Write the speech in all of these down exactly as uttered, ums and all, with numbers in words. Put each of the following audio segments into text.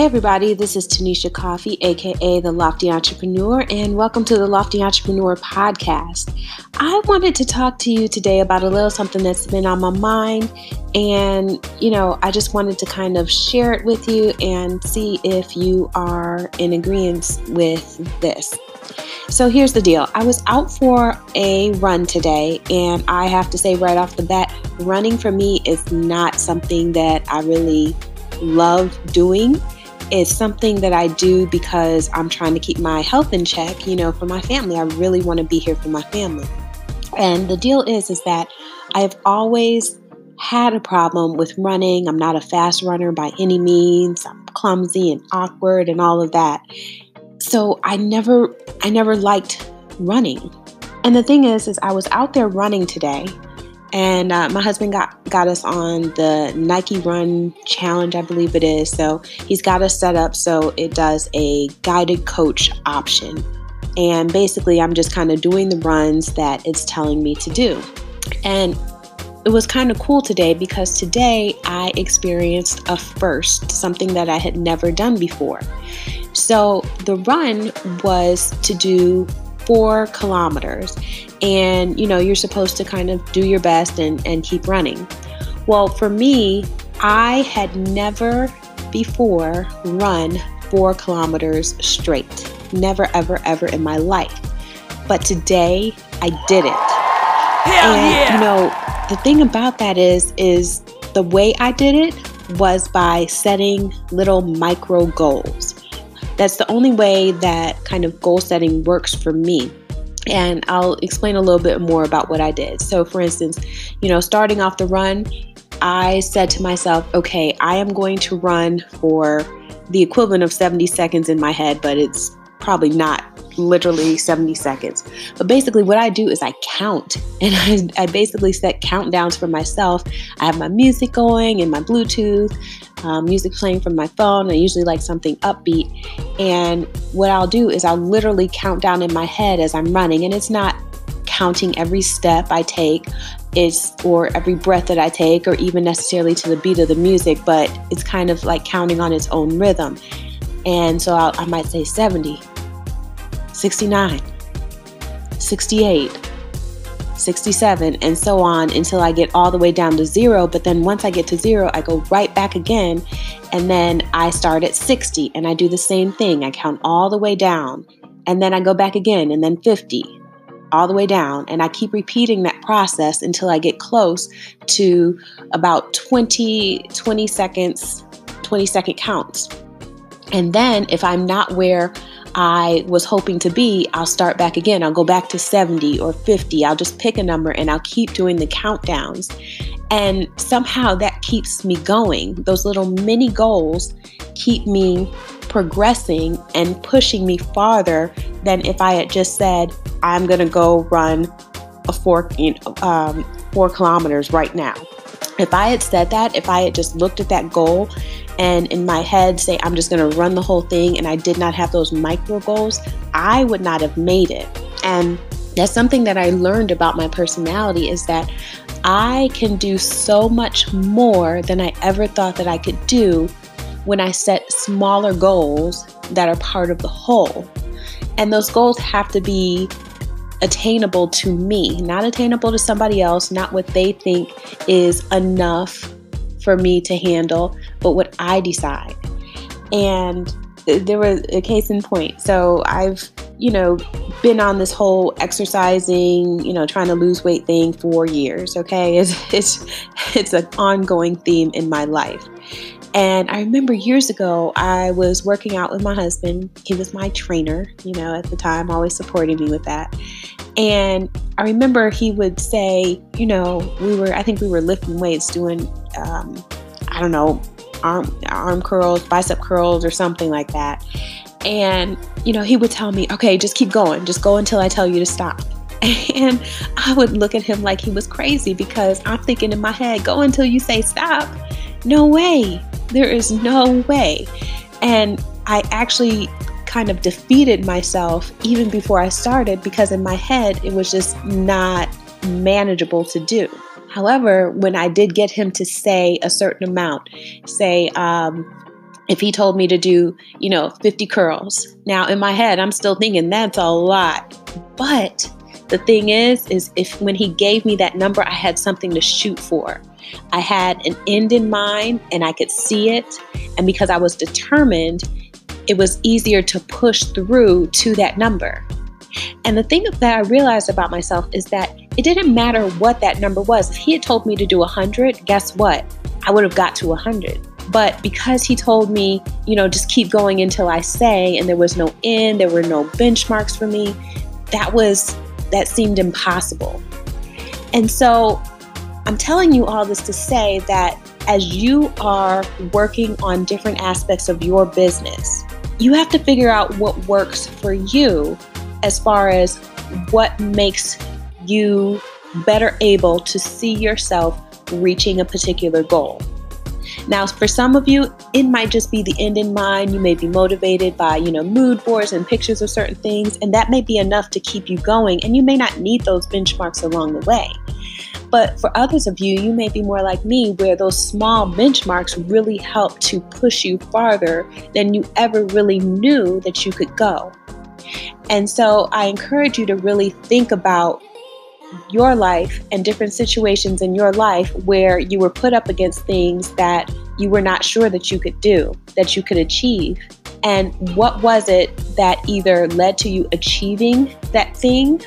Hey everybody, this is Tanisha Coffey, aka The Lofty Entrepreneur, and welcome to the Lofty Entrepreneur podcast. I wanted to talk to you today about a little something that's been on my mind, and you know, I just wanted to kind of share it with you and see if you are in agreement with this. So here's the deal. I was out for a run today, and I have to say right off the bat, running for me is not something that I really love doing. It's something that I do because I'm trying to keep my health in check, you know, for my family. I really want to be here for my family. And the deal is, is that I've always had a problem with running. I'm not a fast runner by any means. I'm clumsy and awkward and all of that. So I never, I never liked running. And the thing is, is I was out there running today. And uh, my husband got, got us on the Nike Run Challenge, I believe it is. So he's got us set up so it does a guided coach option. And basically, I'm just kind of doing the runs that it's telling me to do. And it was kind of cool today because today I experienced a first, something that I had never done before. So the run was to do four kilometers. And, you know, you're supposed to kind of do your best and, and keep running. Well, for me, I had never before run four kilometers straight. Never, ever, ever in my life. But today, I did it. Hell and, yeah. You know, the thing about that is, is the way I did it was by setting little micro goals. That's the only way that kind of goal setting works for me. And I'll explain a little bit more about what I did. So for instance, you know, starting off the run, I said to myself, okay, I am going to run for the equivalent of seventy seconds in my head, but it's probably not literally seventy seconds. But basically what I do is I count, and I, I basically set countdowns for myself. I have my music going and my Bluetooth, um, music playing from my phone. I usually like something upbeat. And what I'll do is I'll literally count down in my head as I'm running. And it's not counting every step I take, it's or every breath that I take, or even necessarily to the beat of the music, but it's kind of like counting on its own rhythm. And so I'll, I might say seventy, sixty-nine, sixty-eight, sixty-seven, and so on until I get all the way down to zero. But then once I get to zero, I go right back again. And then I start at sixty and I do the same thing. I count all the way down and then I go back again, and then fifty all the way down. And I keep repeating that process until I get close to about twenty, twenty seconds, twenty second counts. And then if I'm not where I was hoping to be, I'll start back again. I'll go back to seventy or fifty. I'll just pick a number and I'll keep doing the countdowns. And somehow that keeps me going. Those little mini goals keep me progressing and pushing me farther than if I had just said, I'm going to go run a four, you know, um, four kilometers right now. If I had said that, if I had just looked at that goal and in my head say, I'm just going to run the whole thing, and I did not have those micro goals, I would not have made it. And that's something that I learned about my personality, is that I can do so much more than I ever thought that I could do when I set smaller goals that are part of the whole. And those goals have to be attainable to me, not attainable to somebody else, not what they think is enough for me to handle, but what I decide. And there was a case in point. So I've, you know, been on this whole exercising, you know, trying to lose weight thing for years. Okay. It's, it's, it's an ongoing theme in my life. And I remember years ago, I was working out with my husband. He was my trainer, you know, at the time, always supporting me with that. And I remember he would say, you know, we were, I think we were lifting weights, doing, um, I don't know, arm, arm curls, bicep curls or something like that. And, you know, he would tell me, okay, just keep going. Just go until I tell you to stop. And I would look at him like he was crazy, because I'm thinking in my head, go until you say stop. No way. There is no way. And I actually kind of defeated myself even before I started, because in my head, it was just not manageable to do. However, when I did get him to say a certain amount, say, um, if he told me to do, you know, fifty curls. Now in my head, I'm still thinking that's a lot. But the thing is, is if when he gave me that number, I had something to shoot for. I had an end in mind and I could see it. And because I was determined, it was easier to push through to that number. And the thing that I realized about myself is that it didn't matter what that number was. If he had told me to do one hundred, guess what? I would have got to one hundred. But because he told me, you know, just keep going until I say, and there was no end, there were no benchmarks for me, that was, that seemed impossible. And so I'm telling you all this to say that as you are working on different aspects of your business, you have to figure out what works for you as far as what makes you better able to see yourself reaching a particular goal. Now, for some of you, it might just be the end in mind. You may be motivated by, you know, mood boards and pictures of certain things, and that may be enough to keep you going, and you may not need those benchmarks along the way. But for others of you, you may be more like me, where those small benchmarks really help to push you farther than you ever really knew that you could go. And so I encourage you to really think about your life and different situations in your life where you were put up against things that you were not sure that you could do, that you could achieve. And what was it that either led to you achieving that thing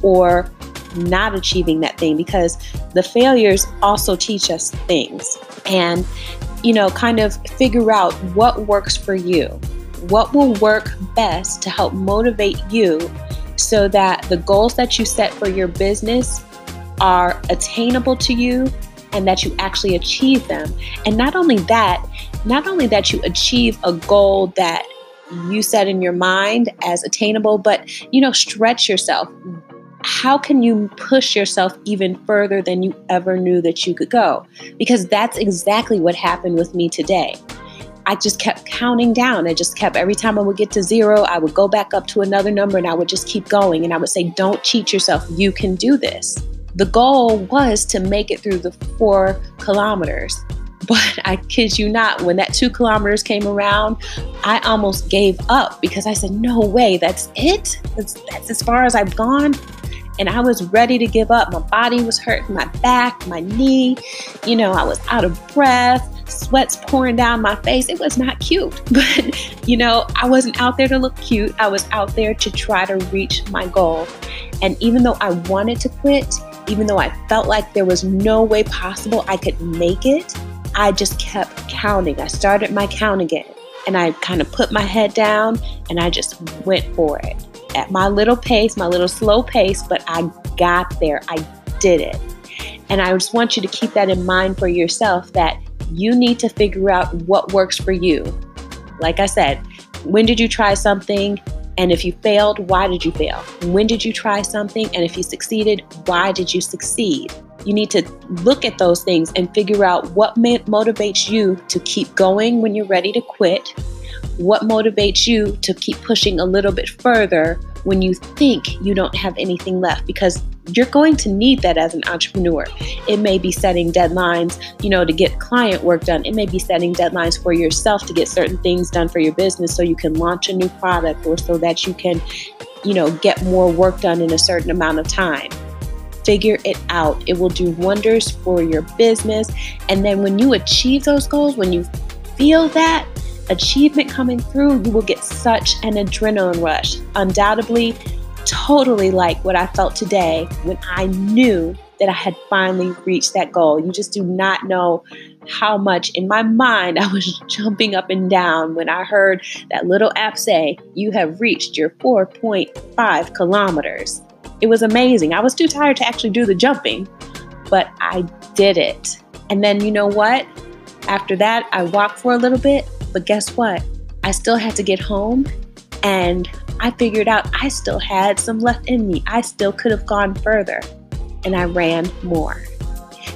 or not achieving that thing? Because the failures also teach us things. And, you know, kind of figure out what works for you, what will work best to help motivate you so that the goals that you set for your business are attainable to you and that you actually achieve them. And not only that, not only that you achieve a goal that you set in your mind as attainable, but, you know, stretch yourself. How can you push yourself even further than you ever knew that you could go? Because that's exactly what happened with me today. I just kept counting down. I just kept, every time I would get to zero, I would go back up to another number and I would just keep going. And I would say, don't cheat yourself. You can do this. The goal was to make it through the four kilometers. But I kid you not, when that two kilometers came around, I almost gave up because I said, no way, that's it? That's, that's as far as I've gone? And I was ready to give up. My body was hurting, my back, my knee. You know, I was out of breath. Sweat's pouring down my face. It was not cute, but you know, I wasn't out there to look cute. I was out there to try to reach my goal. And even though I wanted to quit, even though I felt like there was no way possible I could make it, I just kept counting. I started my count again and I kind of put my head down and I just went for it at my little pace, my little slow pace, but I got there. I did it. And I just want you to keep that in mind for yourself, that you need to figure out what works for you. Like I said, when did you try something? And if you failed, why did you fail? When did you try something? And if you succeeded, why did you succeed? You need to look at those things and figure out what motivates you to keep going when you're ready to quit. What motivates you to keep pushing a little bit further when you think you don't have anything left? Because you're going to need that as an entrepreneur. It may be setting deadlines, you know, to get client work done. It may be setting deadlines for yourself to get certain things done for your business so you can launch a new product or so that you can, you know, get more work done in a certain amount of time. Figure it out. It will do wonders for your business. And then when you achieve those goals, when you feel that achievement coming through, you will get such an adrenaline rush. Undoubtedly, totally like what I felt today when I knew that I had finally reached that goal. You just do not know how much in my mind I was jumping up and down when I heard that little app say, you have reached your four point five kilometers. It was amazing. I was too tired to actually do the jumping, but I did it. And then you know what? After that, I walked for a little bit. But guess what? I still had to get home, and I figured out I still had some left in me. I still could have gone further, and I ran more.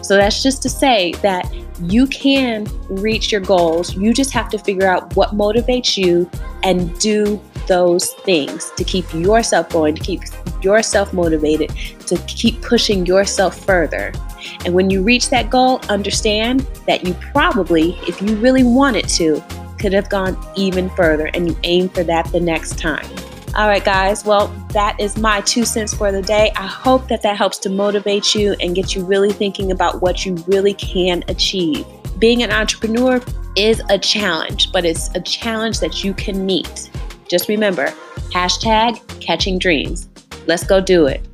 So that's just to say that you can reach your goals. You just have to figure out what motivates you and do those things to keep yourself going, to keep yourself motivated, to keep pushing yourself further. And when you reach that goal, understand that you probably, if you really wanted to, could have gone even further, and you aim for that the next time. All right, guys. Well, that is my two cents for the day. I hope that that helps to motivate you and get you really thinking about what you really can achieve. Being an entrepreneur is a challenge, but it's a challenge that you can meet. Just remember, hashtag catching dreams. Let's go do it.